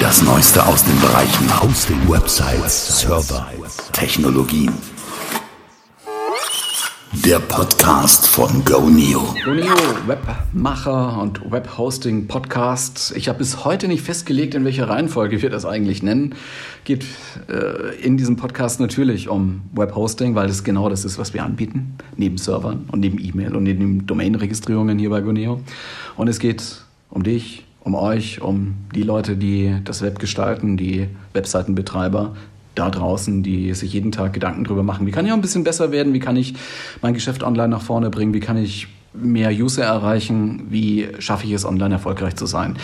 Das Neueste aus den Bereichen Hosting, Websites, Server, Technologien. Der Podcast von GoNeo. GoNeo, Webmacher und Webhosting Podcast. Ich habe bis heute nicht festgelegt, in welcher Reihenfolge wir das eigentlich nennen. Geht in diesem Podcast natürlich um Webhosting, weil das genau das ist, was wir anbieten. Neben Servern und neben E-Mail und neben Domain-Registrierungen hier bei GoNeo. Und es geht um dich, um euch, um die Leute, die das Web gestalten, die Webseitenbetreiber da draußen, die sich jeden Tag Gedanken drüber machen. Wie kann ich auch ein bisschen besser werden? Wie kann ich mein Geschäft online nach vorne bringen? Wie kann ich mehr User erreichen? Wie schaffe ich es, online erfolgreich zu sein?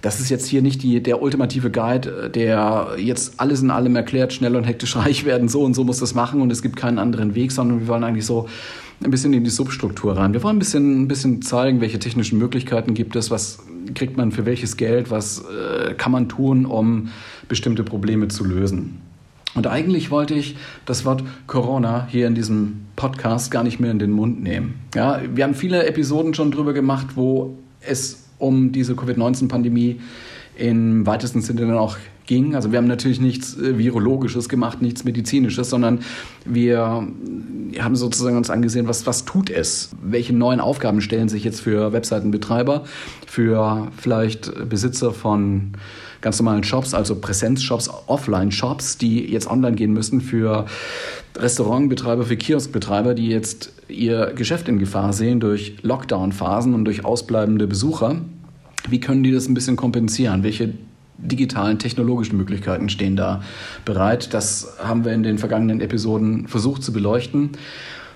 Das ist jetzt hier nicht der ultimative Guide, der jetzt alles in allem erklärt, schnell und hektisch reich werden, so und so muss das machen und es gibt keinen anderen Weg, sondern wir wollen eigentlich so ein bisschen in die Substruktur rein. Wir wollen ein bisschen zeigen, welche technischen Möglichkeiten gibt es, was kriegt man für welches Geld, was kann man tun, um bestimmte Probleme zu lösen. Und eigentlich wollte ich das Wort Corona hier in diesem Podcast gar nicht mehr in den Mund nehmen. Ja, wir haben viele Episoden schon drüber gemacht, wo es um diese Covid-19-Pandemie im weitesten Sinne dann auch ging. Also wir haben natürlich nichts Virologisches gemacht, nichts Medizinisches, sondern wir haben sozusagen uns angesehen, was tut es? Welche neuen Aufgaben stellen sich jetzt für Webseitenbetreiber, für vielleicht Besitzer von ganz normalen Shops, also Präsenzshops, Offline-Shops, die jetzt online gehen müssen, für Restaurantbetreiber, für Kioskbetreiber, die jetzt ihr Geschäft in Gefahr sehen durch Lockdown-Phasen und durch ausbleibende Besucher. Wie können die das ein bisschen kompensieren? Welche digitalen, technologischen Möglichkeiten stehen da bereit? Das haben wir in den vergangenen Episoden versucht zu beleuchten.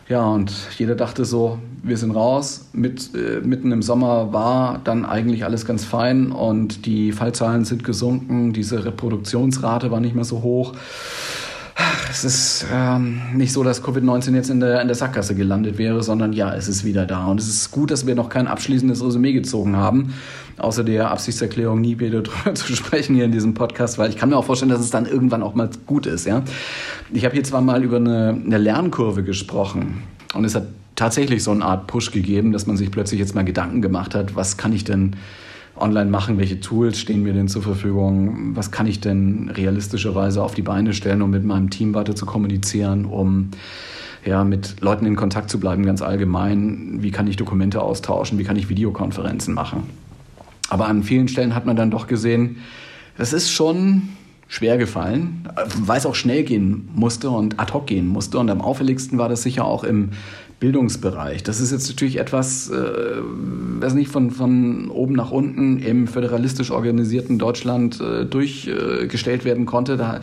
Ja, und jeder dachte so, wir sind raus. Mitten im Sommer war dann eigentlich alles ganz fein und die Fallzahlen sind gesunken. Diese Reproduktionsrate war nicht mehr so hoch. Es ist nicht so, dass Covid-19 jetzt in der Sackgasse gelandet wäre, sondern ja, es ist wieder da. Und es ist gut, dass wir noch kein abschließendes Resümee gezogen haben, außer der Absichtserklärung, nie wieder drüber zu sprechen hier in diesem Podcast, weil ich kann mir auch vorstellen, dass es dann irgendwann auch mal gut ist. Ja? Ich habe hier zwar mal über eine Lernkurve gesprochen und es hat tatsächlich so eine Art Push gegeben, dass man sich plötzlich jetzt mal Gedanken gemacht hat, was kann ich denn online machen, welche Tools stehen mir denn zur Verfügung, was kann ich denn realistischerweise auf die Beine stellen, um mit meinem Team weiter zu kommunizieren, um ja, mit Leuten in Kontakt zu bleiben, ganz allgemein, wie kann ich Dokumente austauschen, wie kann ich Videokonferenzen machen. Aber an vielen Stellen hat man dann doch gesehen, das ist schon schwer gefallen, weil es auch schnell gehen musste und ad hoc gehen musste. Und am auffälligsten war das sicher auch im Bildungsbereich. Das ist jetzt natürlich etwas, was nicht von oben nach unten im föderalistisch organisierten Deutschland durchgestellt werden konnte. Da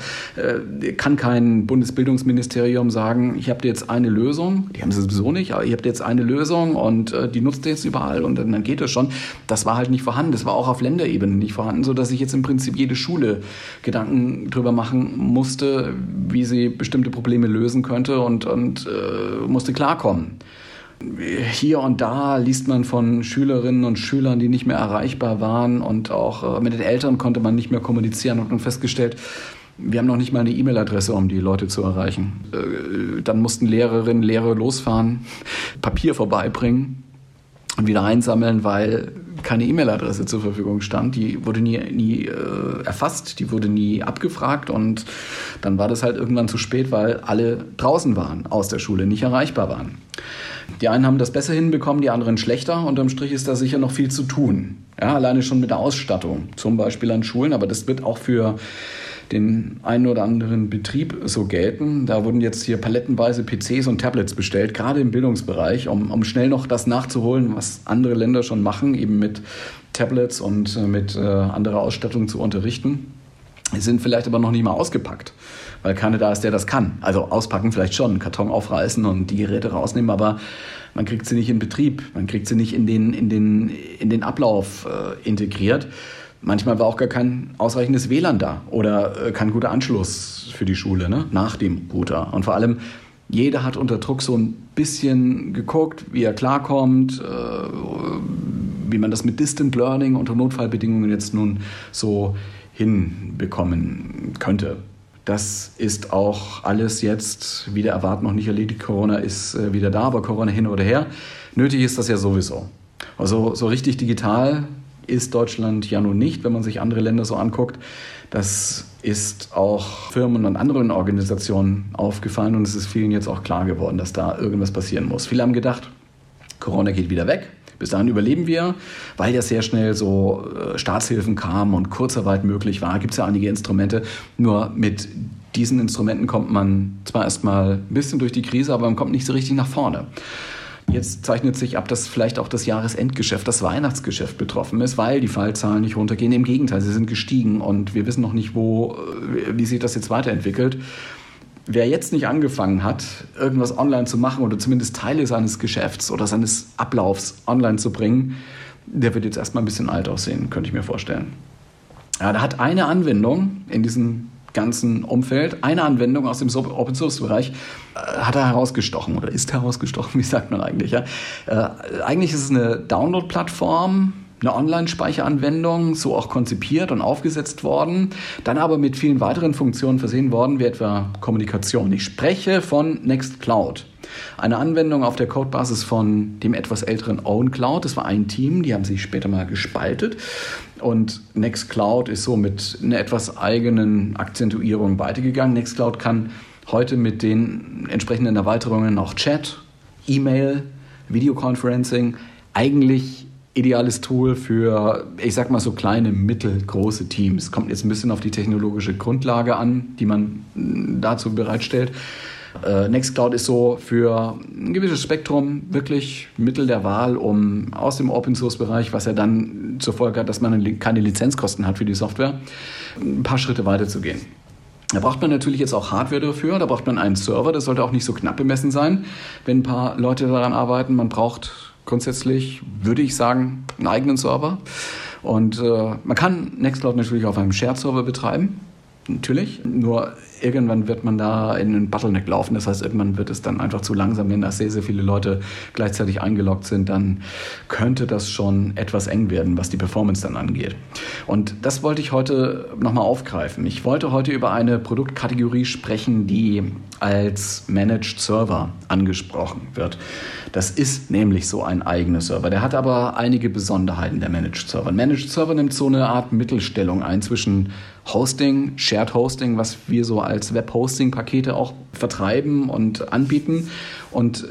kann kein Bundesbildungsministerium sagen, ich habe jetzt eine Lösung. Die haben sie sowieso nicht, aber ihr habt jetzt eine Lösung und die nutzt ihr jetzt überall und dann geht das schon. Das war halt nicht vorhanden. Das war auch auf Länderebene nicht vorhanden, sodass sich jetzt im Prinzip jede Schule Gedanken drüber machen musste, wie sie bestimmte Probleme lösen könnte und musste klarkommen. Hier und da liest man von Schülerinnen und Schülern, die nicht mehr erreichbar waren und auch mit den Eltern konnte man nicht mehr kommunizieren und festgestellt, wir haben noch nicht mal eine E-Mail-Adresse, um die Leute zu erreichen. Dann mussten Lehrerinnen, Lehrer losfahren, Papier vorbeibringen und wieder einsammeln, weil keine E-Mail-Adresse zur Verfügung stand. Die wurde nie erfasst, die wurde nie abgefragt und dann war das halt irgendwann zu spät, weil alle draußen waren, aus der Schule, nicht erreichbar waren. Die einen haben das besser hinbekommen, die anderen schlechter. Unterm Strich ist da sicher noch viel zu tun. Ja, alleine schon mit der Ausstattung, zum Beispiel an Schulen, aber das wird auch für den einen oder anderen Betrieb so gelten. Da wurden jetzt hier palettenweise PCs und Tablets bestellt, gerade im Bildungsbereich, um schnell noch das nachzuholen, was andere Länder schon machen, eben mit Tablets und mit anderer Ausstattung zu unterrichten. Die sind vielleicht aber noch nicht mal ausgepackt, weil keiner da ist, der das kann. Also auspacken vielleicht schon, Karton aufreißen und die Geräte rausnehmen, aber man kriegt sie nicht in Betrieb, man kriegt sie nicht in den Ablauf integriert. Manchmal war auch gar kein ausreichendes WLAN da oder kein guter Anschluss für die Schule, ne? Nach dem Router. Und vor allem, jeder hat unter Druck so ein bisschen geguckt, wie er klarkommt, wie man das mit Distant Learning unter Notfallbedingungen jetzt nun so hinbekommen könnte. Das ist auch alles jetzt wieder erwarten, noch nicht erledigt. Corona ist wieder da, aber Corona hin oder her. Nötig ist das ja sowieso. Also so richtig digital ist Deutschland ja nun nicht, wenn man sich andere Länder so anguckt. Das ist auch Firmen und anderen Organisationen aufgefallen und es ist vielen jetzt auch klar geworden, dass da irgendwas passieren muss. Viele haben gedacht, Corona geht wieder weg. Bis dahin überleben wir, weil ja sehr schnell so Staatshilfen kamen und Kurzarbeit möglich war. Gibt es ja einige Instrumente. Nur mit diesen Instrumenten kommt man zwar erstmal ein bisschen durch die Krise, aber man kommt nicht so richtig nach vorne. Jetzt zeichnet sich ab, dass vielleicht auch das Jahresendgeschäft, das Weihnachtsgeschäft betroffen ist, weil die Fallzahlen nicht runtergehen. Im Gegenteil, sie sind gestiegen und wir wissen noch nicht, wie sich das jetzt weiterentwickelt. Wer jetzt nicht angefangen hat, irgendwas online zu machen oder zumindest Teile seines Geschäfts oder seines Ablaufs online zu bringen, der wird jetzt erstmal ein bisschen alt aussehen, könnte ich mir vorstellen. Ja, da hat eine Anwendung in diesem ganzen Umfeld, eine Anwendung aus dem Open-Source-Bereich hat er herausgestochen oder ist herausgestochen, wie sagt man eigentlich? Ja? Eigentlich ist es eine Download-Plattform, eine Online-Speicheranwendung, so auch konzipiert und aufgesetzt worden, dann aber mit vielen weiteren Funktionen versehen worden, wie etwa Kommunikation. Ich spreche von Nextcloud, eine Anwendung auf der Codebasis von dem etwas älteren OwnCloud. Das war ein Team, die haben sich später mal gespaltet. Und Nextcloud ist so mit einer etwas eigenen Akzentuierung weitergegangen. Nextcloud kann heute mit den entsprechenden Erweiterungen auch Chat, E-Mail, Videoconferencing, eigentlich ideales Tool für, ich sag mal so kleine, mittelgroße Teams. Kommt jetzt ein bisschen auf die technologische Grundlage an, die man dazu bereitstellt. Nextcloud ist so für ein gewisses Spektrum wirklich Mittel der Wahl, um aus dem Open-Source-Bereich, was ja dann zur Folge hat, dass man keine Lizenzkosten hat für die Software, ein paar Schritte weiter zu gehen. Da braucht man natürlich jetzt auch Hardware dafür, da braucht man einen Server, das sollte auch nicht so knapp bemessen sein, wenn ein paar Leute daran arbeiten. Man braucht grundsätzlich, würde ich sagen, einen eigenen Server. Und man kann Nextcloud natürlich auf einem Shared-Server betreiben. Natürlich, nur irgendwann wird man da in einen Bottleneck laufen. Das heißt, irgendwann wird es dann einfach zu langsam, wenn da sehr, sehr viele Leute gleichzeitig eingeloggt sind. Dann könnte das schon etwas eng werden, was die Performance dann angeht. Und das wollte ich heute nochmal aufgreifen. Ich wollte heute über eine Produktkategorie sprechen, die als Managed Server angesprochen wird. Das ist nämlich so ein eigener Server. Der hat aber einige Besonderheiten, der Managed Server. Ein Managed Server nimmt so eine Art Mittelstellung ein zwischen Hosting, Shared Hosting, was wir so als Web-Hosting-Pakete auch vertreiben und anbieten, und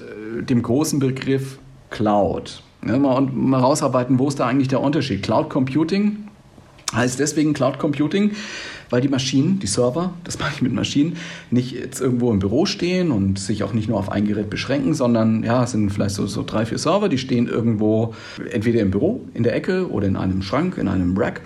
dem großen Begriff Cloud. Ja, mal rausarbeiten, wo ist da eigentlich der Unterschied? Cloud Computing heißt deswegen Cloud Computing, weil die Maschinen, die Server, das mache ich mit Maschinen, nicht jetzt irgendwo im Büro stehen und sich auch nicht nur auf ein Gerät beschränken, sondern ja, es sind vielleicht so 3-4 Server, die stehen irgendwo entweder im Büro, in der Ecke oder in einem Schrank, in einem Rack.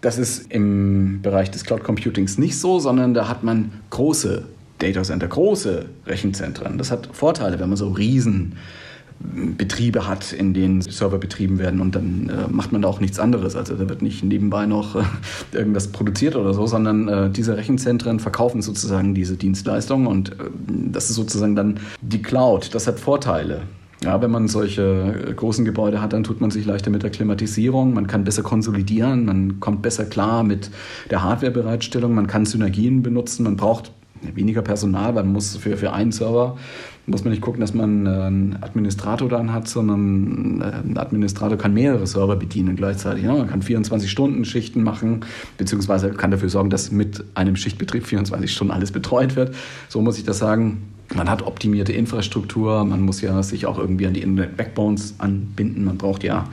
Das ist im Bereich des Cloud Computings nicht so, sondern da hat man große Datacenter, große Rechenzentren. Das hat Vorteile, wenn man so Riesenbetriebe hat, in denen Server betrieben werden, und dann macht man da auch nichts anderes. Also da wird nicht nebenbei noch irgendwas produziert oder so, sondern diese Rechenzentren verkaufen sozusagen diese Dienstleistungen, und das ist sozusagen dann die Cloud. Das hat Vorteile. Ja, wenn man solche großen Gebäude hat, dann tut man sich leichter mit der Klimatisierung, man kann besser konsolidieren, man kommt besser klar mit der Hardwarebereitstellung, man kann Synergien benutzen, man braucht weniger Personal, weil man muss für einen Server, muss man nicht gucken, dass man einen Administrator dann hat, sondern ein Administrator kann mehrere Server bedienen gleichzeitig. Ja, man kann 24-Stunden-Schichten machen, beziehungsweise kann dafür sorgen, dass mit einem Schichtbetrieb 24 Stunden alles betreut wird. So muss ich das sagen. Man hat optimierte Infrastruktur, man muss ja sich auch irgendwie an die Internet-Backbones anbinden. Man braucht ja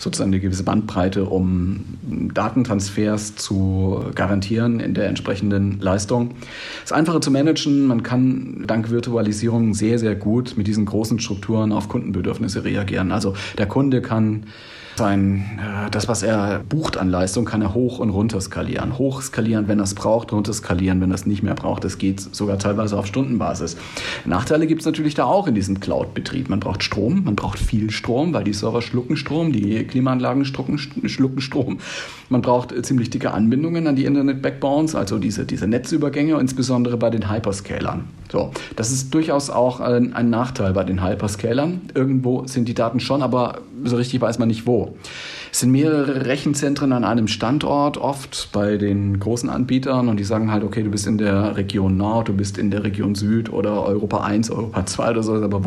sozusagen eine gewisse Bandbreite, um Datentransfers zu garantieren in der entsprechenden Leistung. Es ist einfacher zu managen, man kann dank Virtualisierung sehr, sehr gut mit diesen großen Strukturen auf Kundenbedürfnisse reagieren. Also der Kunde kann das, was er bucht an Leistung, kann er hoch und runter skalieren. Hoch skalieren, wenn er es braucht, runter skalieren, wenn er es nicht mehr braucht. Das geht sogar teilweise auf Stundenbasis. Nachteile gibt es natürlich da auch in diesem Cloud-Betrieb. Man braucht Strom, man braucht viel Strom, weil die Server schlucken Strom, die Klimaanlagen schlucken Strom. Man braucht ziemlich dicke Anbindungen an die Internet-Backbones, also diese Netzübergänge, insbesondere bei den Hyperscalern. So, das ist durchaus auch ein Nachteil bei den Hyperscalern. Irgendwo sind die Daten schon, aber so richtig weiß man nicht, wo. Es sind mehrere Rechenzentren an einem Standort, oft bei den großen Anbietern, und die sagen halt, okay, du bist in der Region Nord, du bist in der Region Süd oder Europa 1, Europa 2 oder so, aber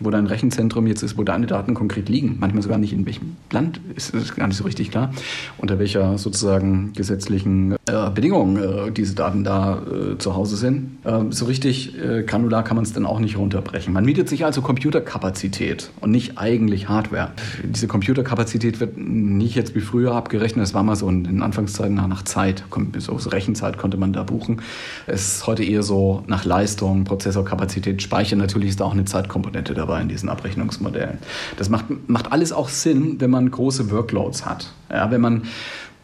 wo dein Rechenzentrum jetzt ist, wo deine Daten konkret liegen, manchmal sogar nicht in welchem Land, ist gar nicht so richtig klar, unter welcher sozusagen gesetzlichen Bedingungen diese Daten da zu Hause sind. So richtig granular kann man es dann auch nicht runterbrechen. Man mietet sich also Computerkapazität und nicht eigentlich Hardware. Diese Computerkapazität wird nicht jetzt wie früher abgerechnet. Es war mal so in Anfangszeiten nach Zeit. So Rechenzeit konnte man da buchen. Es ist heute eher so nach Leistung, Prozessorkapazität, Speicher. Natürlich ist da auch eine Zeitkomponente dabei in diesen Abrechnungsmodellen. Das macht alles auch Sinn, wenn man große Workloads hat. Ja, wenn man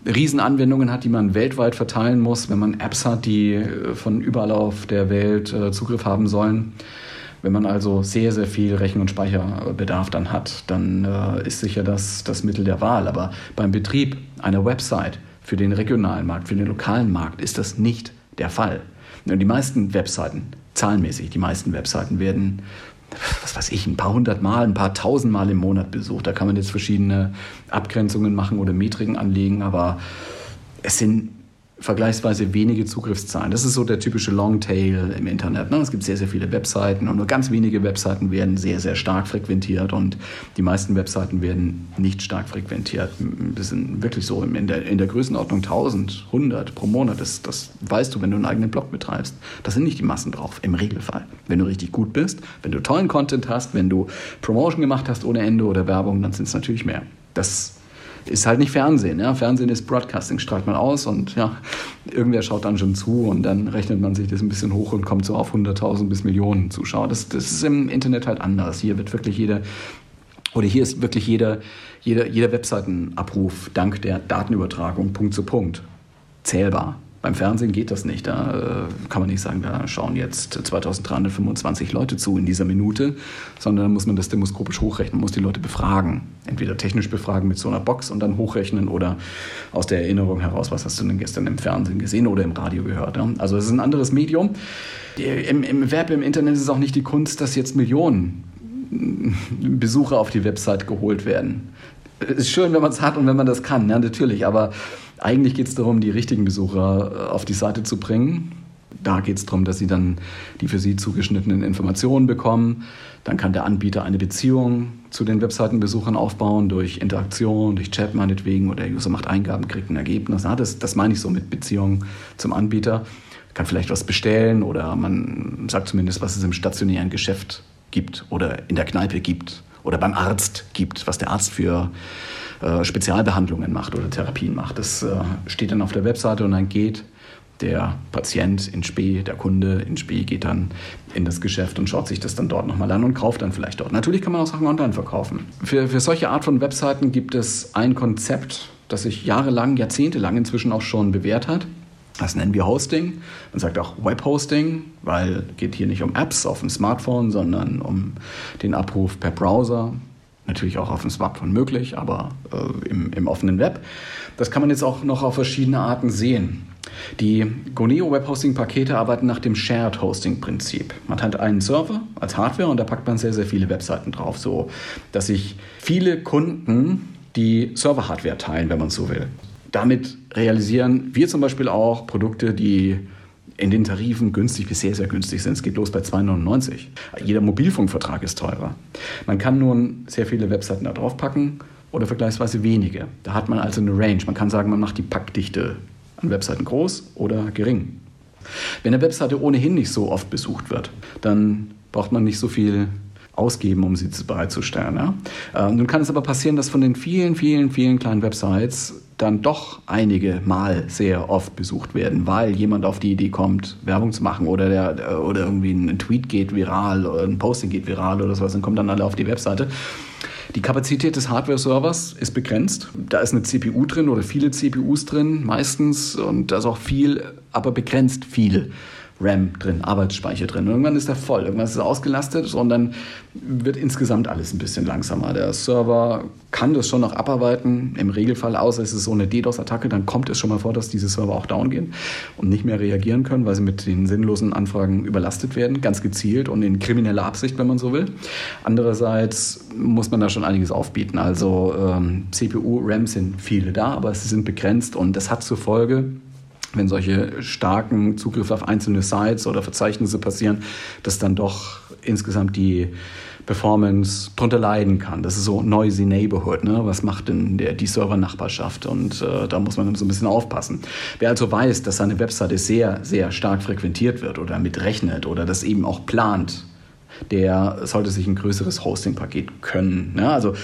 Riesenanwendungen hat, die man weltweit verteilen muss, wenn man Apps hat, die von überall auf der Welt Zugriff haben sollen. Wenn man also sehr, sehr viel Rechen- und Speicherbedarf dann hat, dann ist sicher das Mittel der Wahl. Aber beim Betrieb einer Website für den regionalen Markt, für den lokalen Markt ist das nicht der Fall. Und die meisten Webseiten, zahlenmäßig, die meisten Webseiten werden, was weiß ich, ein paar hundert Mal, ein paar tausend Mal im Monat besucht. Da kann man jetzt verschiedene Abgrenzungen machen oder Metriken anlegen, aber es sind vergleichsweise wenige Zugriffszahlen. Das ist so der typische Longtail im Internet. Ne? Es gibt sehr, sehr viele Webseiten und nur ganz wenige Webseiten werden sehr, sehr stark frequentiert und die meisten Webseiten werden nicht stark frequentiert. Das sind wirklich so in der Größenordnung 1000, 100 pro Monat. Das weißt du, wenn du einen eigenen Blog betreibst. Da sind nicht die Massen drauf, im Regelfall. Wenn du richtig gut bist, wenn du tollen Content hast, wenn du Promotion gemacht hast ohne Ende oder Werbung, dann sind es natürlich mehr. Das ist halt nicht Fernsehen. Ja? Fernsehen ist Broadcasting, strahlt man aus und ja, irgendwer schaut dann schon zu und dann rechnet man sich das ein bisschen hoch und kommt so auf 100.000 bis Millionen Zuschauer. Das ist im Internet halt anders. Hier ist wirklich jeder Webseitenabruf dank der Datenübertragung Punkt zu Punkt zählbar. Beim Fernsehen geht das nicht. Da kann man nicht sagen, da schauen jetzt 2325 Leute zu in dieser Minute, sondern da muss man das demoskopisch hochrechnen, muss die Leute befragen. Entweder technisch befragen mit so einer Box und dann hochrechnen oder aus der Erinnerung heraus, was hast du denn gestern im Fernsehen gesehen oder im Radio gehört. Ja? Also es ist ein anderes Medium. Im Web, im Internet ist es auch nicht die Kunst, dass jetzt Millionen Besucher auf die Website geholt werden. Ist schön, wenn man es hat und wenn man das kann, ja, natürlich, aber eigentlich geht es darum, die richtigen Besucher auf die Seite zu bringen. Da geht es darum, dass sie dann die für sie zugeschnittenen Informationen bekommen. Dann kann der Anbieter eine Beziehung zu den Webseitenbesuchern aufbauen durch Interaktion, durch Chat meinetwegen, oder der User macht Eingaben, kriegt ein Ergebnis. Ja, das meine ich so mit Beziehung zum Anbieter. Kann vielleicht was bestellen oder man sagt zumindest, was es im stationären Geschäft gibt oder in der Kneipe gibt. Oder beim Arzt gibt, was der Arzt für Spezialbehandlungen macht oder Therapien macht. Das steht dann auf der Webseite und dann geht der Patient in Spe, der Kunde in Spe geht dann in das Geschäft und schaut sich das dann dort nochmal an und kauft dann vielleicht dort. Natürlich kann man auch Sachen online verkaufen. Für solche Art von Webseiten gibt es ein Konzept, das sich jahrelang, jahrzehntelang inzwischen auch schon bewährt hat. Das nennen wir Hosting. Man sagt auch Webhosting, weil es geht hier nicht um Apps auf dem Smartphone, sondern um den Abruf per Browser. Natürlich auch auf dem Smartphone möglich, aber im offenen Web. Das kann man jetzt auch noch auf verschiedene Arten sehen. Die GoNeo Webhosting-Pakete arbeiten nach dem Shared Hosting-Prinzip. Man hat einen Server als Hardware und da packt man sehr, sehr viele Webseiten drauf, so dass sich viele Kunden die Server-Hardware teilen, wenn man so will. Damit realisieren wir zum Beispiel auch Produkte, die in den Tarifen günstig bis sehr, sehr günstig sind. Es geht los bei 2,99. Jeder Mobilfunkvertrag ist teurer. Man kann nun sehr viele Webseiten da draufpacken oder vergleichsweise wenige. Da hat man also eine Range. Man kann sagen, man macht die Packdichte an Webseiten groß oder gering. Wenn eine Webseite ohnehin nicht so oft besucht wird, dann braucht man nicht so viel ausgeben, um sie bereitzustellen. Ja? Nun kann es aber passieren, dass von den vielen, vielen, vielen kleinen Websites dann doch einige Mal sehr oft besucht werden, weil jemand auf die Idee kommt, Werbung zu machen oder irgendwie ein Tweet geht viral oder ein Posting geht viral oder sowas, dann kommen dann alle auf die Webseite. Die Kapazität des Hardware-Servers ist begrenzt. Da ist eine CPU drin oder viele CPUs drin meistens und da ist auch viel, aber begrenzt viel RAM drin, Arbeitsspeicher drin. Und irgendwann ist er voll, irgendwann ist er ausgelastet und dann wird insgesamt alles ein bisschen langsamer. Der Server kann das schon noch abarbeiten, im Regelfall, außer es ist so eine DDoS-Attacke, dann kommt es schon mal vor, dass diese Server auch down gehen und nicht mehr reagieren können, weil sie mit den sinnlosen Anfragen überlastet werden, ganz gezielt und in krimineller Absicht, wenn man so will. Andererseits muss man da schon einiges aufbieten. Also CPU, RAM sind viele da, aber sie sind begrenzt und das hat zur Folge, wenn solche starken Zugriffe auf einzelne Sites oder Verzeichnisse passieren, dass dann doch insgesamt die Performance drunter leiden kann. Das ist so noisy neighborhood, ne? Was macht denn die Server-Nachbarschaft? Und da muss man so ein bisschen aufpassen. Wer also weiß, dass seine Webseite sehr, sehr stark frequentiert wird oder mitrechnet oder das eben auch plant, der sollte sich ein größeres Hosting-Paket können. Ja, also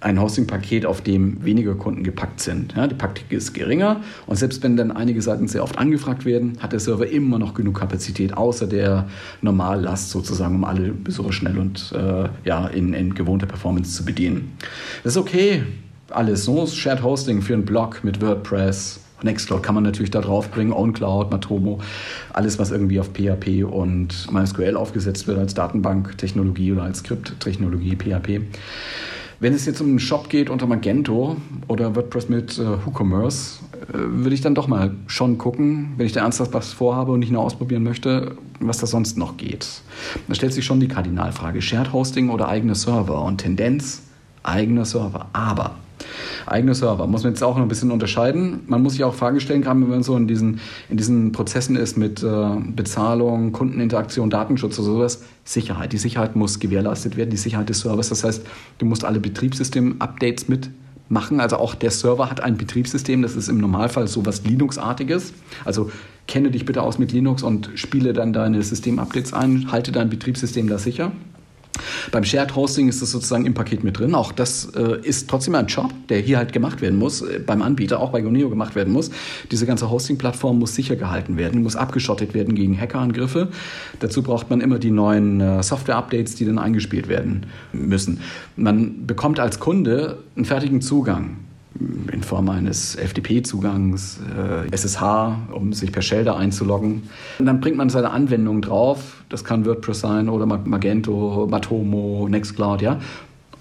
ein Hosting-Paket, auf dem weniger Kunden gepackt sind. Ja, die Packung ist geringer und selbst wenn dann einige Seiten sehr oft angefragt werden, hat der Server immer noch genug Kapazität, außer der Normallast sozusagen, um alle Besucher schnell und in gewohnter Performance zu bedienen. Das ist okay, alles so. Shared Hosting für einen Blog mit WordPress, Nextcloud kann man natürlich da drauf bringen, OwnCloud, Matomo, alles, was irgendwie auf PHP und MySQL aufgesetzt wird als Datenbanktechnologie oder als Skripttechnologie, PHP. Wenn es jetzt um einen Shop geht unter Magento oder WordPress mit WooCommerce, würde ich dann doch mal schon gucken, wenn ich da ernsthaft was vorhabe und nicht nur ausprobieren möchte, was da sonst noch geht. Da stellt sich schon die Kardinalfrage, Shared Hosting oder eigener Server und Tendenz, eigener Server, aber eigener Server, muss man jetzt auch noch ein bisschen unterscheiden. Man muss sich auch Fragen stellen, gerade wenn man so in diesen Prozessen ist mit Bezahlung, Kundeninteraktion, Datenschutz oder sowas. Sicherheit. Die Sicherheit muss gewährleistet werden, die Sicherheit des Servers. Das heißt, du musst alle Betriebssystem-Updates mitmachen. Also auch der Server hat ein Betriebssystem. Das ist im Normalfall sowas Linux-artiges. Also kenne dich bitte aus mit Linux und spiele dann deine System-Updates ein, halte dein Betriebssystem da sicher. Beim Shared Hosting ist das sozusagen im Paket mit drin. Auch das ist trotzdem ein Job, der hier halt gemacht werden muss, beim Anbieter, auch bei GoNeo gemacht werden muss. Diese ganze Hosting-Plattform muss sicher gehalten werden, muss abgeschottet werden gegen Hackerangriffe. Dazu braucht man immer die neuen Software-Updates, die dann eingespielt werden müssen. Man bekommt als Kunde einen fertigen Zugang in Form eines FTP-Zugangs, SSH, um sich per Shell da einzuloggen. Und dann bringt man seine Anwendung drauf. Das kann WordPress sein oder Magento, Matomo, Nextcloud, ja.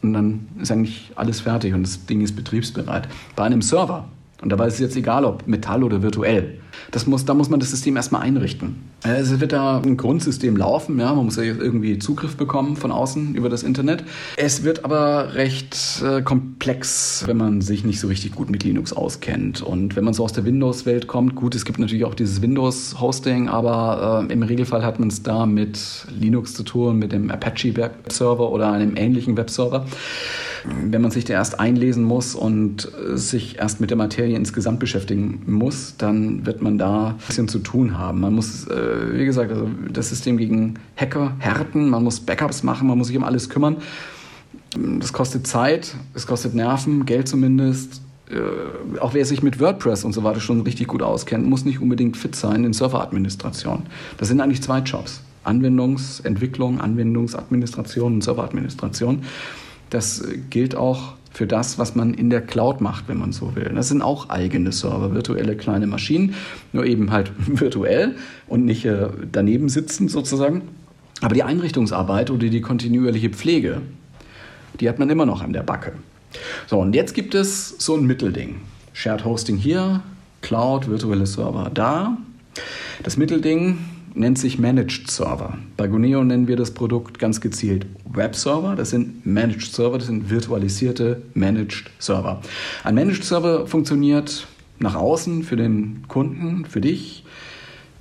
Und dann ist eigentlich alles fertig und das Ding ist betriebsbereit. Bei einem Server, und dabei ist es jetzt egal, ob Metall oder virtuell, da muss man das System erstmal einrichten. Es wird da ein Grundsystem laufen, ja, man muss ja irgendwie Zugriff bekommen von außen über das Internet. Es wird aber recht komplex, wenn man sich nicht so richtig gut mit Linux auskennt. Und wenn man so aus der Windows-Welt kommt, gut, es gibt natürlich auch dieses Windows-Hosting, aber im Regelfall hat man es da mit Linux zu tun, mit dem Apache-Web-Server oder einem ähnlichen Webserver. Wenn man sich da erst einlesen muss und sich erst mit der Materie insgesamt beschäftigen muss, dann wird man da ein bisschen zu tun haben. Man muss, wie gesagt, also das System gegen Hacker härten, man muss Backups machen, man muss sich um alles kümmern. Das kostet Zeit, es kostet Nerven, Geld zumindest. Auch wer sich mit WordPress und so weiter schon richtig gut auskennt, muss nicht unbedingt fit sein in Serveradministration. Das sind eigentlich zwei Jobs. Anwendungsentwicklung, Anwendungsadministration und Serveradministration. Das gilt auch für das, was man in der Cloud macht, wenn man so will. Das sind auch eigene Server, virtuelle kleine Maschinen, nur eben halt virtuell und nicht daneben sitzend sozusagen. Aber die Einrichtungsarbeit oder die kontinuierliche Pflege, die hat man immer noch an der Backe. So, und jetzt gibt es so ein Mittelding. Shared Hosting hier, Cloud, virtuelle Server da. Das Mittelding nennt sich Managed Server. Bei GoNeo nennen wir das Produkt ganz gezielt Webserver. Das sind Managed Server, das sind virtualisierte Managed Server. Ein Managed Server funktioniert nach außen für den Kunden, für dich,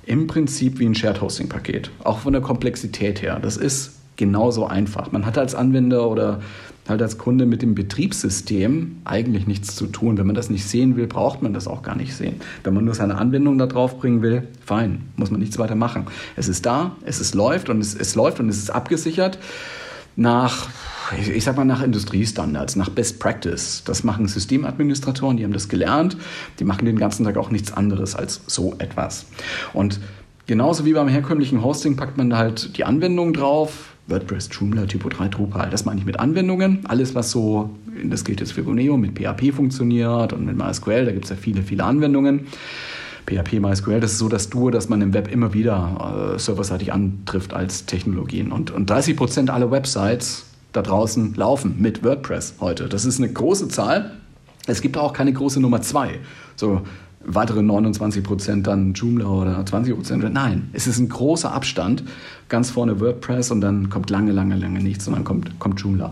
im Prinzip wie ein Shared Hosting Paket. Auch von der Komplexität her. Das ist genauso einfach. Man hat als Anwender oder halt als Kunde mit dem Betriebssystem eigentlich nichts zu tun. Wenn man das nicht sehen will, braucht man das auch gar nicht sehen. Wenn man nur seine Anwendung da drauf bringen will, fein, muss man nichts weiter machen. Es ist da, es läuft und es ist abgesichert nach, ich sag mal, nach Industriestandards, nach Best Practice. Das machen Systemadministratoren, die haben das gelernt. Die machen den ganzen Tag auch nichts anderes als so etwas. Und genauso wie beim herkömmlichen Hosting packt man da halt die Anwendung drauf. WordPress, Joomla, Typo3, Drupal, das meine ich mit Anwendungen. Alles, was so, das gilt jetzt für GoNeo, mit PHP funktioniert und mit MySQL, da gibt es ja viele, viele Anwendungen. PHP, MySQL. Das ist so das Duo, das man im Web immer wieder serverseitig antrifft als Technologien. Und 30% aller Websites da draußen laufen mit WordPress heute. Das ist eine große Zahl. Es gibt auch keine große Nummer 2. So weitere 29% dann Joomla oder 20%. Nein, es ist ein großer Abstand. Ganz vorne WordPress und dann kommt lange nichts und dann kommt Joomla.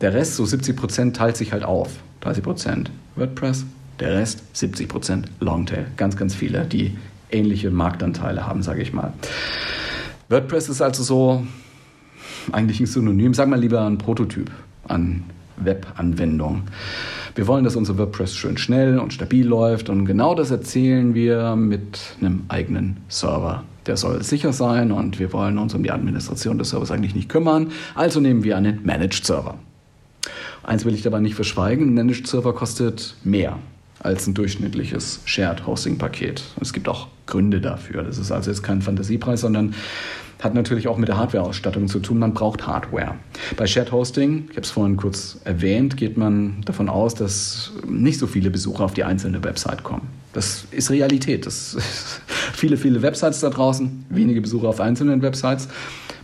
Der Rest, so 70%, teilt sich halt auf. 30% WordPress, der Rest 70% Longtail. Ganz viele, die ähnliche Marktanteile haben, sage ich mal. WordPress ist also so eigentlich ein Synonym, sag mal lieber ein Prototyp an Web-Anwendung. Wir wollen, dass unser WordPress schön schnell und stabil läuft und genau das erzählen wir mit einem eigenen Server. Der soll sicher sein und wir wollen uns um die Administration des Servers eigentlich nicht kümmern, also nehmen wir einen Managed Server. Eins will ich dabei nicht verschweigen, ein Managed Server kostet mehr als ein durchschnittliches Shared Hosting Paket. Es gibt auch Gründe dafür. Das ist also jetzt kein Fantasiepreis, sondern hat natürlich auch mit der Hardware-Ausstattung zu tun. Man braucht Hardware. Bei Shared Hosting, ich habe es vorhin kurz erwähnt, geht man davon aus, dass nicht so viele Besucher auf die einzelne Website kommen. Das ist Realität. Das ist viele Websites da draußen, wenige Besucher auf einzelnen Websites.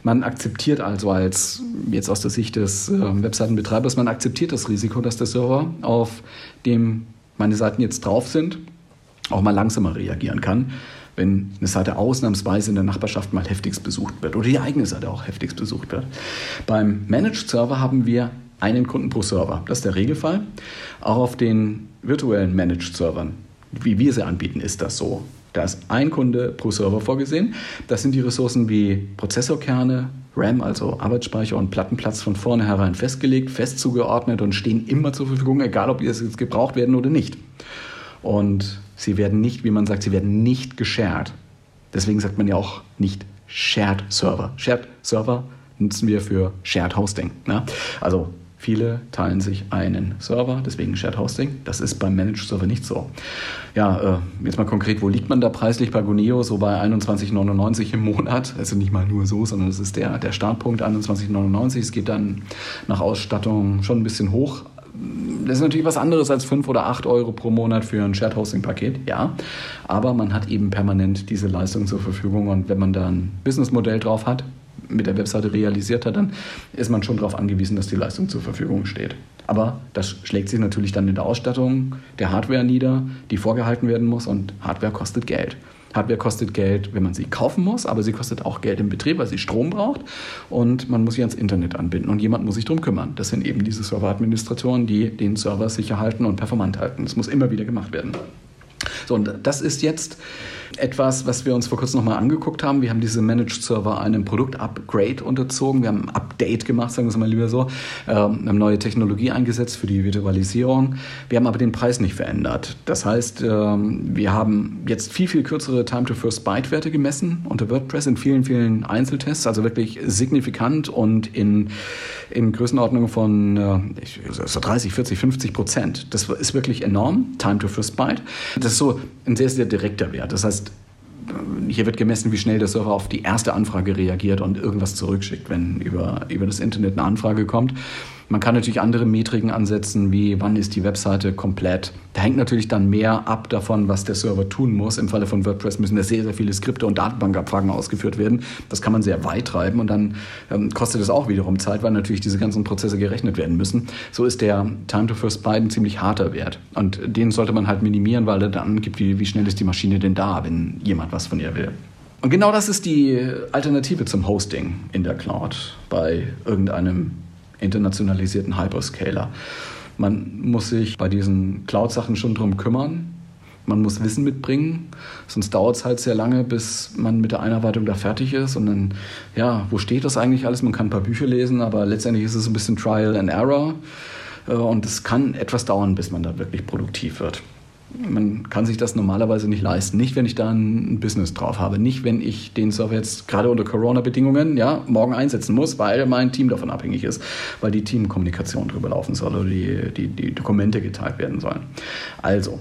Man akzeptiert also als, jetzt aus der Sicht des Webseitenbetreibers, man akzeptiert das Risiko, dass der Server, auf dem meine Seiten jetzt drauf sind, auch mal langsamer reagieren kann, wenn eine Seite ausnahmsweise in der Nachbarschaft mal heftigst besucht wird oder die eigene Seite auch heftigst besucht wird. Beim Managed Server haben wir einen Kunden pro Server. Das ist der Regelfall. Auch auf den virtuellen Managed Servern, wie wir sie anbieten, ist das so. Da ist ein Kunde pro Server vorgesehen. Das sind die Ressourcen wie Prozessorkerne, RAM, also Arbeitsspeicher und Plattenplatz von vornherein festgelegt, fest zugeordnet und stehen immer zur Verfügung, egal ob die jetzt gebraucht werden oder nicht. Und sie werden nicht, wie man sagt, sie werden nicht geshared. Deswegen sagt man ja auch nicht Shared Server. Shared Server nutzen wir für Shared Hosting. Ne? Also viele teilen sich einen Server, deswegen Shared Hosting. Das ist beim Managed Server nicht so. Ja, jetzt mal konkret, wo liegt man da preislich bei GoNeo? So bei 21,99 im Monat. Also nicht mal nur so, sondern das ist der Startpunkt, 21,99. Es geht dann nach Ausstattung schon ein bisschen hoch. Das ist natürlich was anderes als 5 oder 8 Euro pro Monat für ein Shared Hosting Paket, ja. Aber man hat eben permanent diese Leistung zur Verfügung und wenn man da ein Businessmodell drauf hat, mit der Webseite realisiert hat, dann ist man schon darauf angewiesen, dass die Leistung zur Verfügung steht. Aber das schlägt sich natürlich dann in der Ausstattung der Hardware nieder, die vorgehalten werden muss und Hardware kostet Geld. Hardware kostet Geld, wenn man sie kaufen muss, aber sie kostet auch Geld im Betrieb, weil sie Strom braucht und man muss sie ans Internet anbinden und jemand muss sich darum kümmern. Das sind eben diese Serveradministratoren, die den Server sicher halten und performant halten. Das muss immer wieder gemacht werden. So, und das ist jetzt etwas, was wir uns vor kurzem nochmal angeguckt haben. Wir haben diese Managed Server einem Produkt-Upgrade unterzogen. Wir haben ein Update gemacht, sagen wir es mal lieber so. Haben neue Technologie eingesetzt für die Virtualisierung. Wir haben aber den Preis nicht verändert. Das heißt, wir haben jetzt viel kürzere Time-to-First-Byte-Werte gemessen unter WordPress in vielen Einzeltests. Also wirklich signifikant und in Größenordnung von 30, 40, 50%. Das ist wirklich enorm. Time-to-First-Byte. Das ist so ein sehr, sehr direkter Wert. Das heißt, hier wird gemessen, wie schnell der Server auf die erste Anfrage reagiert und irgendwas zurückschickt, wenn über das Internet eine Anfrage kommt. Man kann natürlich andere Metriken ansetzen, wie wann ist die Webseite komplett. Da hängt natürlich dann mehr ab davon, was der Server tun muss. Im Falle von WordPress müssen da sehr viele Skripte und Datenbankabfragen ausgeführt werden. Das kann man sehr weit treiben und dann kostet es auch wiederum Zeit, weil natürlich diese ganzen Prozesse gerechnet werden müssen. So ist der Time to First Byte ein ziemlich harter Wert. Und den sollte man halt minimieren, weil er dann angibt, wie schnell ist die Maschine denn da, wenn jemand was von ihr will. Und genau das ist die Alternative zum Hosting in der Cloud bei irgendeinem internationalisierten Hyperscaler. Man muss sich bei diesen Cloud-Sachen schon drum kümmern. Man muss Wissen mitbringen, sonst dauert es halt sehr lange, bis man mit der Einarbeitung da fertig ist. Und dann, ja, wo steht das eigentlich alles? Man kann ein paar Bücher lesen, aber letztendlich ist es ein bisschen Trial and Error. Und es kann etwas dauern, bis man da wirklich produktiv wird. Man kann sich das normalerweise nicht leisten. Nicht, wenn ich da ein Business drauf habe. Nicht, wenn ich den Server jetzt gerade unter Corona-Bedingungen morgen einsetzen muss, weil mein Team davon abhängig ist, weil die Teamkommunikation drüber laufen soll oder die Dokumente geteilt werden sollen. Also,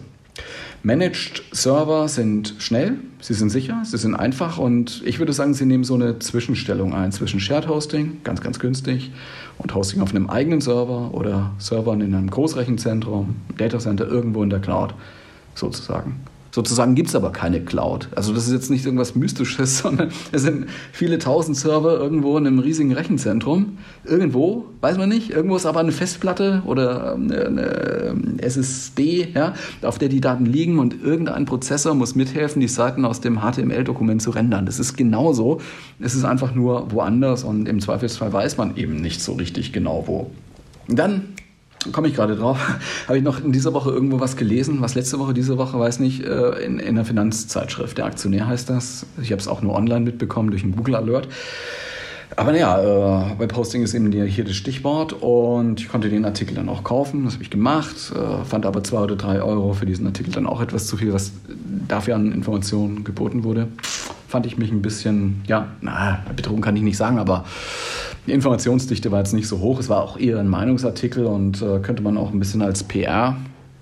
Managed Server sind schnell, sie sind sicher, sie sind einfach und ich würde sagen, sie nehmen so eine Zwischenstellung ein zwischen Shared Hosting, ganz günstig, und Hosting auf einem eigenen Server oder Servern in einem Großrechenzentrum, Datacenter irgendwo in der Cloud sozusagen. Sozusagen gibt es aber keine Cloud. Also das ist jetzt nicht irgendwas Mystisches, sondern es sind viele tausend Server irgendwo in einem riesigen Rechenzentrum. Irgendwo, weiß man nicht, irgendwo ist aber eine Festplatte oder eine SSD, ja, auf der die Daten liegen, und irgendein Prozessor muss mithelfen, die Seiten aus dem HTML-Dokument zu rendern. Das ist genauso. Es ist einfach nur woanders, und im Zweifelsfall weiß man eben nicht so richtig genau wo. Dann komme ich gerade drauf, habe ich noch in dieser Woche irgendwo was gelesen, was letzte Woche, diese Woche, weiß nicht, in der Finanzzeitschrift. Der Aktionär heißt das. Ich habe es auch nur online mitbekommen durch einen Google-Alert. Aber naja, Webhosting ist eben hier das Stichwort, und ich konnte den Artikel dann auch kaufen. Das habe ich gemacht, fand aber 2 oder 3 Euro für diesen Artikel dann auch etwas zu viel, was dafür an Informationen geboten wurde. Fand ich mich ein bisschen, ja, na, betrogen kann ich nicht sagen, aber die Informationsdichte war jetzt nicht so hoch. Es war auch eher ein Meinungsartikel und könnte man auch ein bisschen als PR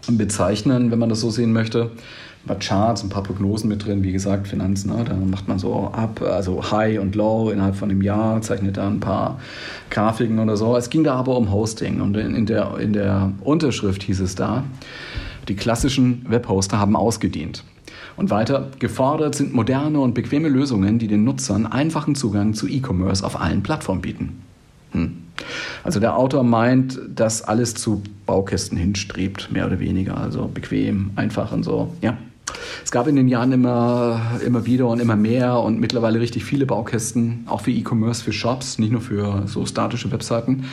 bezeichnen, wenn man das so sehen möchte. Ein paar Charts, ein paar Prognosen mit drin, wie gesagt, Finanzen, ne? Da macht man so ab, also High und Low innerhalb von einem Jahr, zeichnet da ein paar Grafiken oder so. Es ging da aber um Hosting, und in der Unterschrift hieß es da, die klassischen Webhoster haben ausgedient. Und weiter, gefordert sind moderne und bequeme Lösungen, die den Nutzern einfachen Zugang zu E-Commerce auf allen Plattformen bieten. Also der Autor meint, dass alles zu Baukästen hinstrebt, mehr oder weniger. Also bequem, einfach und so, ja. Es gab in den Jahren immer wieder und immer mehr und mittlerweile richtig viele Baukästen, auch für E-Commerce, für Shops, nicht nur für so statische Webseiten.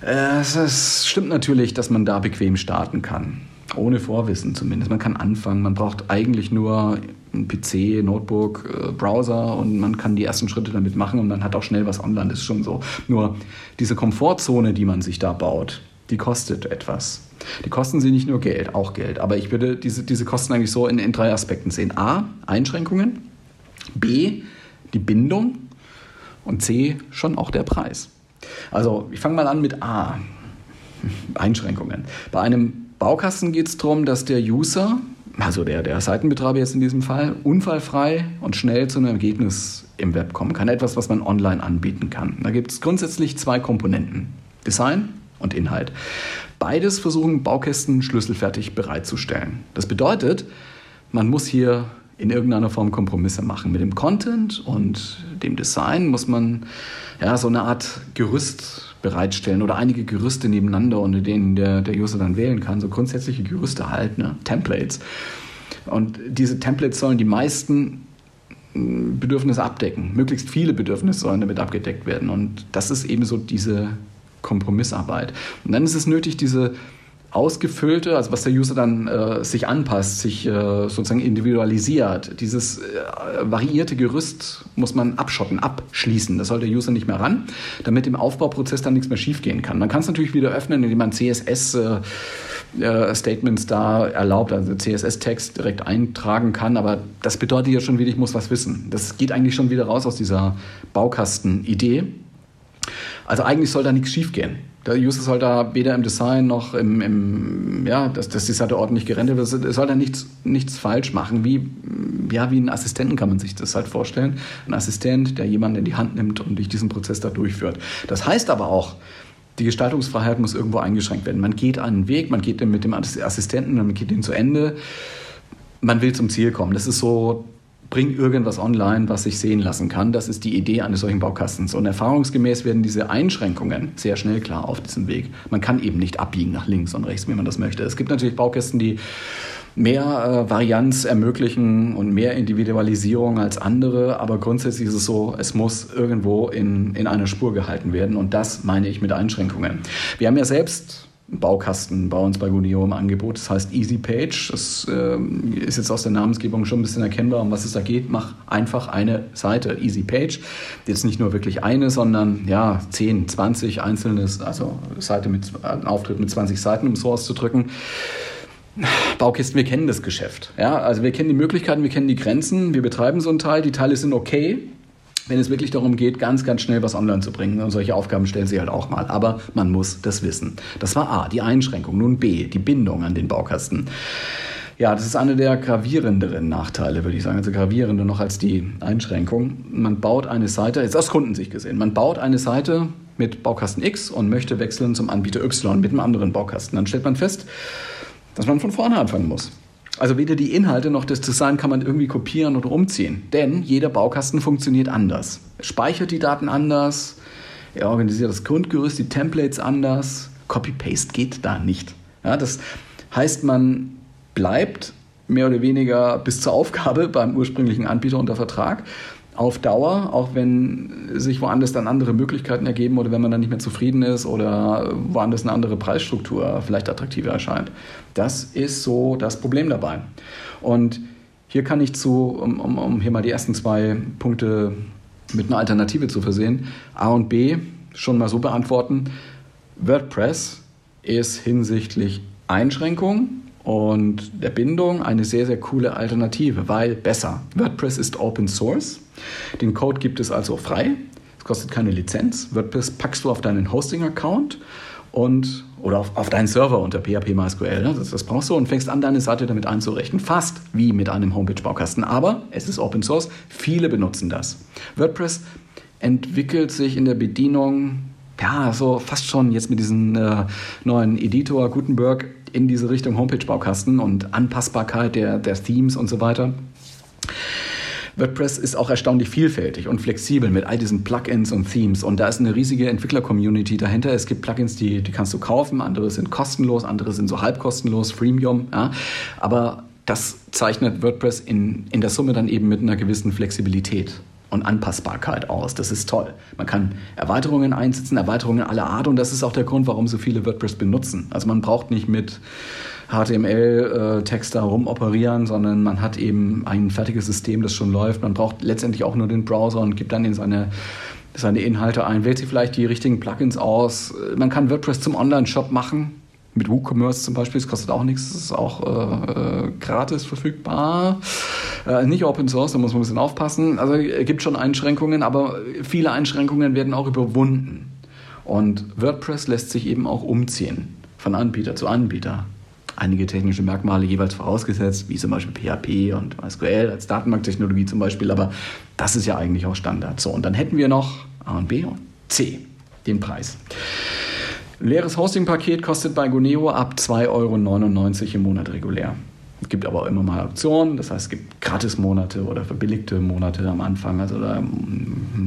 Es stimmt natürlich, dass man da bequem starten kann. Ohne Vorwissen zumindest. Man kann anfangen, man braucht eigentlich nur einen PC, Notebook, Browser, und man kann die ersten Schritte damit machen, und man hat auch schnell was online, das ist schon so. Nur diese Komfortzone, die man sich da baut, die kostet etwas. Die kosten sie nicht nur Geld, auch Geld. Aber ich würde diese Kosten eigentlich so in 3 Aspekten sehen. A, Einschränkungen. B, die Bindung. Und C, schon auch der Preis. Also ich fange mal an mit A, Einschränkungen. Bei einem Baukasten geht es darum, dass der User, also der Seitenbetreiber jetzt in diesem Fall, unfallfrei und schnell zu einem Ergebnis im Web kommen kann. Etwas, was man online anbieten kann. Da gibt es grundsätzlich 2 Komponenten. Design und Inhalt. Beides versuchen Baukästen schlüsselfertig bereitzustellen. Das bedeutet, man muss hier in irgendeiner Form Kompromisse machen. Mit dem Content und dem Design muss man ja so eine Art Gerüst bereitstellen oder einige Gerüste nebeneinander, unter denen der User dann wählen kann, so grundsätzliche Gerüste halt, ne? Templates. Und diese Templates sollen die meisten Bedürfnisse abdecken. Möglichst viele Bedürfnisse sollen damit abgedeckt werden. Und das ist eben so diese Kompromissarbeit. Und dann ist es nötig, diese ausgefüllte, also was der User dann sich anpasst, sich sozusagen individualisiert. Dieses variierte Gerüst muss man abschotten, abschließen. Da soll der User nicht mehr ran, damit im Aufbauprozess dann nichts mehr schiefgehen kann. Man kann es natürlich wieder öffnen, indem man CSS-Statements da erlaubt, also CSS-Text direkt eintragen kann. Aber das bedeutet ja schon wieder, ich muss was wissen. Das geht eigentlich schon wieder raus aus dieser Baukasten-Idee. Also eigentlich soll da nichts schiefgehen. Der User soll da weder im Design noch dass die Seite ordentlich gerendert wird, soll da nichts falsch machen. Wie einen Assistenten kann man sich das halt vorstellen. Ein Assistent, der jemanden in die Hand nimmt und durch diesen Prozess da durchführt. Das heißt aber auch, die Gestaltungsfreiheit muss irgendwo eingeschränkt werden. Man geht einen Weg, man geht mit dem Assistenten, man geht den zu Ende. Man will zum Ziel kommen. Das ist so, bring irgendwas online, was sich sehen lassen kann. Das ist die Idee eines solchen Baukastens. Und erfahrungsgemäß werden diese Einschränkungen sehr schnell klar auf diesem Weg. Man kann eben nicht abbiegen nach links und rechts, wie man das möchte. Es gibt natürlich Baukästen, die mehr Varianz ermöglichen und mehr Individualisierung als andere. Aber grundsätzlich ist es so, es muss irgendwo in einer Spur gehalten werden. Und das meine ich mit Einschränkungen. Wir haben ja selbst Baukasten bei uns bei GoNeo im Angebot. Das heißt Easy Page. Das ist jetzt aus der Namensgebung schon ein bisschen erkennbar, um was es da geht. Mach einfach eine Seite, Easy Page. Jetzt nicht nur wirklich eine, sondern ja, 10, 20 einzelne, also Seite mit einem Auftritt mit 20 Seiten, um so auszudrücken. Baukästen, wir kennen das Geschäft. Ja? Also wir kennen die Möglichkeiten, wir kennen die Grenzen, wir betreiben so einen Teil, die Teile sind okay. Wenn es wirklich darum geht, ganz, ganz schnell was online zu bringen. Und solche Aufgaben stellen sie halt auch mal. Aber man muss das wissen. Das war A, die Einschränkung. Nun B, die Bindung an den Baukasten. Ja, das ist einer der gravierenderen Nachteile, würde ich sagen. Also gravierender noch als die Einschränkung. Man baut eine Seite, jetzt aus Kundensicht gesehen, man baut eine Seite mit Baukasten X und möchte wechseln zum Anbieter Y mit einem anderen Baukasten. Dann stellt man fest, dass man von vorne anfangen muss. Also weder die Inhalte noch das Design kann man irgendwie kopieren oder umziehen, denn jeder Baukasten funktioniert anders. Er speichert die Daten anders, er organisiert das Grundgerüst, die Templates anders. Copy-Paste geht da nicht. Ja, das heißt, man bleibt mehr oder weniger bis zur Aufgabe beim ursprünglichen Anbieter unter Vertrag auf Dauer, auch wenn sich woanders dann andere Möglichkeiten ergeben oder wenn man dann nicht mehr zufrieden ist oder woanders eine andere Preisstruktur vielleicht attraktiver erscheint. Das ist so das Problem dabei. Und hier kann ich um hier mal die ersten zwei Punkte mit einer Alternative zu versehen, A und B schon mal so beantworten. WordPress ist hinsichtlich Einschränkungen und der Bindung eine sehr, sehr coole Alternative, weil besser. WordPress ist Open Source. Den Code gibt es also frei. Es kostet keine Lizenz. WordPress packst du auf deinen Hosting-Account oder auf deinen Server unter PHP MySQL. Ne? Das brauchst du und fängst an, deine Seite damit einzurichten. Fast wie mit einem Homepage-Baukasten. Aber es ist Open Source. Viele benutzen das. WordPress entwickelt sich in der Bedienung, ja, so fast schon jetzt mit diesem neuen Editor Gutenberg, in diese Richtung Homepage-Baukasten und Anpassbarkeit der Themes und so weiter. WordPress ist auch erstaunlich vielfältig und flexibel mit all diesen Plugins und Themes. Und da ist eine riesige Entwickler-Community dahinter. Es gibt Plugins, die kannst du kaufen, andere sind kostenlos, andere sind so halb kostenlos, Freemium. Ja. Aber das zeichnet WordPress in der Summe dann eben mit einer gewissen Flexibilität und Anpassbarkeit aus. Das ist toll. Man kann Erweiterungen einsetzen, Erweiterungen aller Art, und das ist auch der Grund, warum so viele WordPress benutzen. Also man braucht nicht mit HTML-Text da rumoperieren, sondern man hat eben ein fertiges System, das schon läuft. Man braucht letztendlich auch nur den Browser und gibt dann in seine Inhalte ein, wählt sich vielleicht die richtigen Plugins aus. Man kann WordPress zum Online-Shop machen, mit WooCommerce zum Beispiel, das kostet auch nichts, das ist auch gratis verfügbar. Nicht Open Source, da muss man ein bisschen aufpassen. Also es gibt schon Einschränkungen, aber viele Einschränkungen werden auch überwunden. Und WordPress lässt sich eben auch umziehen, von Anbieter zu Anbieter. Einige technische Merkmale jeweils vorausgesetzt, wie zum Beispiel PHP und MySQL als Datenbanktechnologie zum Beispiel, aber das ist ja eigentlich auch Standard. So, und dann hätten wir noch A und B und C, den Preis. Ein leeres Hosting-Paket kostet bei GoNeo ab 2,99 € im Monat regulär. Es gibt aber immer mal Auktionen, das heißt, es gibt Gratis-Monate oder verbilligte Monate am Anfang. Also da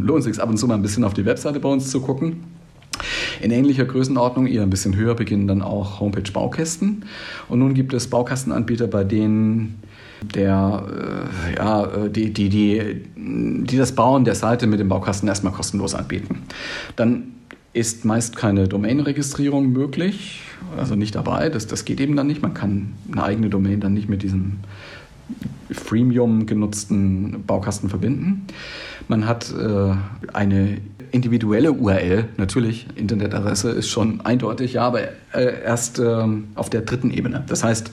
lohnt es sich ab und zu mal ein bisschen auf die Webseite bei uns zu gucken. In ähnlicher Größenordnung, eher ein bisschen höher, beginnen dann auch Homepage-Baukästen. Und nun gibt es Baukastenanbieter, bei denen die das Bauen der Seite mit dem Baukasten erstmal kostenlos anbieten. Dann ist meist keine Domain-Registrierung möglich, also nicht dabei, das geht eben dann nicht. Man kann eine eigene Domain dann nicht mit diesem freemium genutzten Baukasten verbinden. Man hat eine individuelle URL, natürlich, Internetadresse ist schon eindeutig, ja, aber erst auf der dritten Ebene. Das heißt,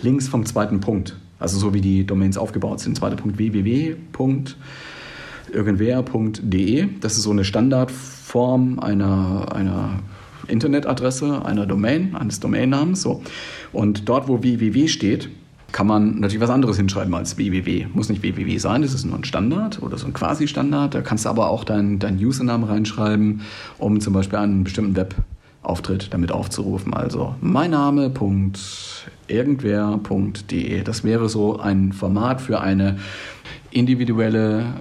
links vom zweiten Punkt, also so wie die Domains aufgebaut sind, zweiter Punkt www.irgendwer.de, das ist so eine Standardform einer Internetadresse, einer Domain, eines Domainnamens. So. Und dort, wo www steht, kann man natürlich was anderes hinschreiben als www. Muss nicht www sein, das ist nur ein Standard oder so ein Quasi-Standard. Da kannst du aber auch deinen Username reinschreiben, um zum Beispiel einen bestimmten Webauftritt damit aufzurufen. Also meinname.irgendwer.de. Das wäre so ein Format für ein individueller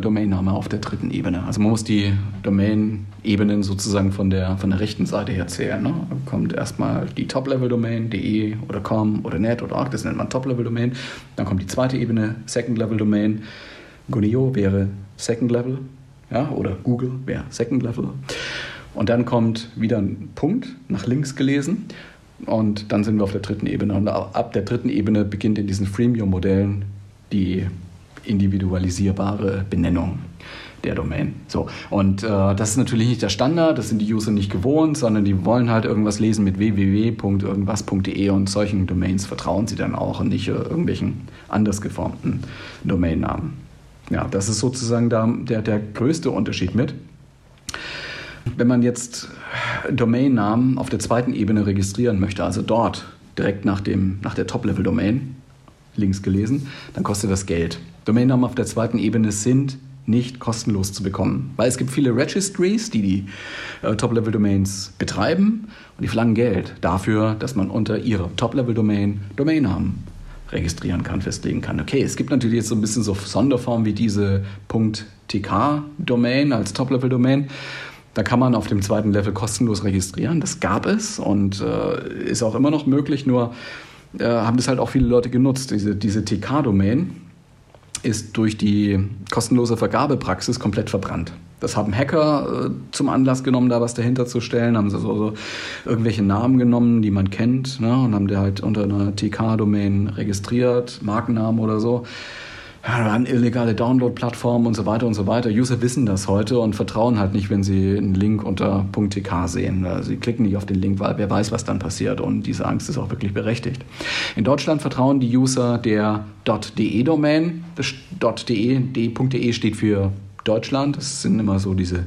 Domainname auf der dritten Ebene. Also man muss die Domain-Ebenen sozusagen von der rechten Seite her zählen. Ne? Da kommt erstmal die Top-Level-Domain, .de oder .com oder .net oder .org, das nennt man Top-Level-Domain. Dann kommt die zweite Ebene, Second-Level-Domain. GoNeo wäre Second-Level, ja, oder Google wäre Second-Level. Und dann kommt wieder ein Punkt, nach links gelesen. Und dann sind wir auf der dritten Ebene. Und ab der dritten Ebene beginnt in diesen Freemium-Modellen die individualisierbare Benennung der Domain. So. Und das ist natürlich nicht der Standard, das sind die User nicht gewohnt, sondern die wollen halt irgendwas lesen mit www.irgendwas.de, und solchen Domains vertrauen sie dann auch und nicht irgendwelchen anders geformten Domainnamen. Ja, das ist sozusagen der größte Unterschied mit. Wenn man jetzt Domainnamen auf der zweiten Ebene registrieren möchte, also dort direkt nach der Top-Level-Domain, links gelesen, dann kostet das Geld. Domainnamen auf der zweiten Ebene sind nicht kostenlos zu bekommen. Weil es gibt viele Registries, die Top-Level-Domains betreiben und die verlangen Geld dafür, dass man unter ihre Top-Level-Domain Domainnamen registrieren kann, festlegen kann. Okay, es gibt natürlich jetzt so ein bisschen so Sonderformen wie diese .tk-Domain als Top-Level-Domain. Da kann man auf dem zweiten Level kostenlos registrieren. Das gab es und ist auch immer noch möglich, nur haben das halt auch viele Leute genutzt. Diese TK-Domain ist durch die kostenlose Vergabepraxis komplett verbrannt. Das haben Hacker zum Anlass genommen, da was dahinter zu stellen, haben sie so irgendwelche Namen genommen, die man kennt, ne, und haben die halt unter einer TK-Domain registriert, Markennamen oder so. Ja, dann illegale Download-Plattformen und so weiter und so weiter. User wissen das heute und vertrauen halt nicht, wenn sie einen Link unter .tk sehen. Also sie klicken nicht auf den Link, weil wer weiß, was dann passiert. Und diese Angst ist auch wirklich berechtigt. In Deutschland vertrauen die User der .de-Domain. Das .de steht für Deutschland. Das sind immer so diese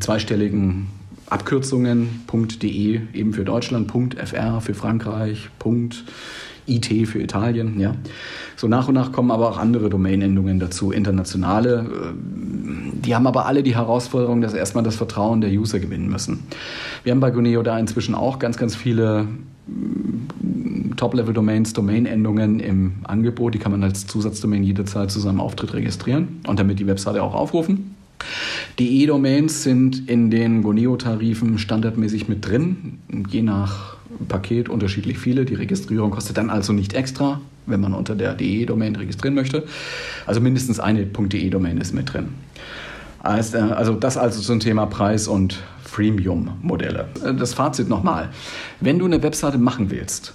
zweistelligen Abkürzungen. .de eben für Deutschland, .fr für Frankreich, .it für Italien, ja. So nach und nach kommen aber auch andere Domainendungen dazu, internationale. Die haben aber alle die Herausforderung, dass erstmal das Vertrauen der User gewinnen müssen. Wir haben bei GoNeo da inzwischen auch ganz, ganz viele Top-Level-Domains, Domainendungen im Angebot. Die kann man als Zusatzdomain jederzeit zu seinem Auftritt registrieren und damit die Webseite auch aufrufen. DE-Domains sind in den GoNeo-Tarifen standardmäßig mit drin, je nach Paket unterschiedlich viele. Die Registrierung kostet dann also nicht extra, wenn man unter der DE-Domain registrieren möchte. Also mindestens eine .de-Domain ist mit drin. Also das also zum Thema Preis und Freemium-Modelle. Das Fazit nochmal. Wenn du eine Webseite machen willst,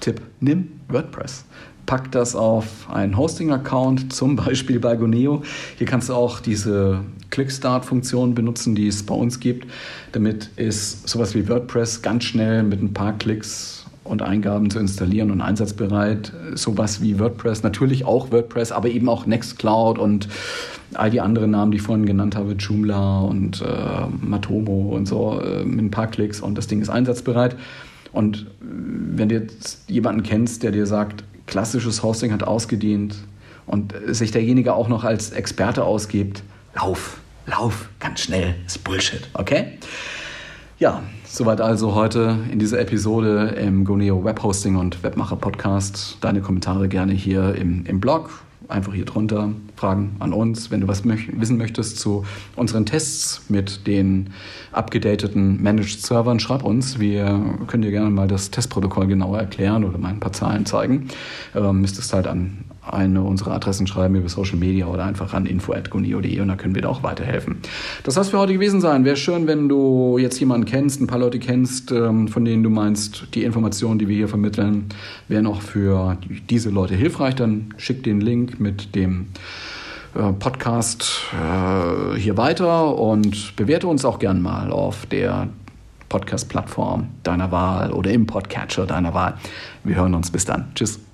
Tipp, nimm WordPress. Pack das auf einen Hosting-Account, zum Beispiel bei GoNeo. Hier kannst du auch diese Click-Start-Funktion benutzen, die es bei uns gibt. Damit ist sowas wie WordPress ganz schnell mit ein paar Klicks und Eingaben zu installieren und einsatzbereit. Sowas wie WordPress, natürlich auch WordPress, aber eben auch Nextcloud und all die anderen Namen, die ich vorhin genannt habe, Joomla und Matomo und so, mit ein paar Klicks und das Ding ist einsatzbereit. Und wenn du jetzt jemanden kennst, der dir sagt, klassisches Hosting hat ausgedient und sich derjenige auch noch als Experte ausgibt, lauf, ganz schnell, ist Bullshit, okay? Ja, soweit also heute in dieser Episode im GoNeo Webhosting und Webmacher Podcast. Deine Kommentare gerne hier im Blog, einfach hier drunter, Fragen an uns, wenn du was wissen möchtest zu unseren Tests mit den abgedateten Managed Servern, schreib uns. Wir können dir gerne mal das Testprotokoll genauer erklären oder mal ein paar Zahlen zeigen. Müsstest halt an eine unserer Adressen schreiben über Social Media oder einfach an info@goneo.de und da können wir dir auch weiterhelfen. Das soll es für heute gewesen sein. Wäre schön, wenn du jetzt jemanden kennst, ein paar Leute kennst, von denen du meinst, die Informationen, die wir hier vermitteln, wären auch für diese Leute hilfreich. Dann schick den Link mit dem Podcast hier weiter und bewerte uns auch gern mal auf der Podcast-Plattform deiner Wahl oder im Podcatcher deiner Wahl. Wir hören uns. Bis dann. Tschüss.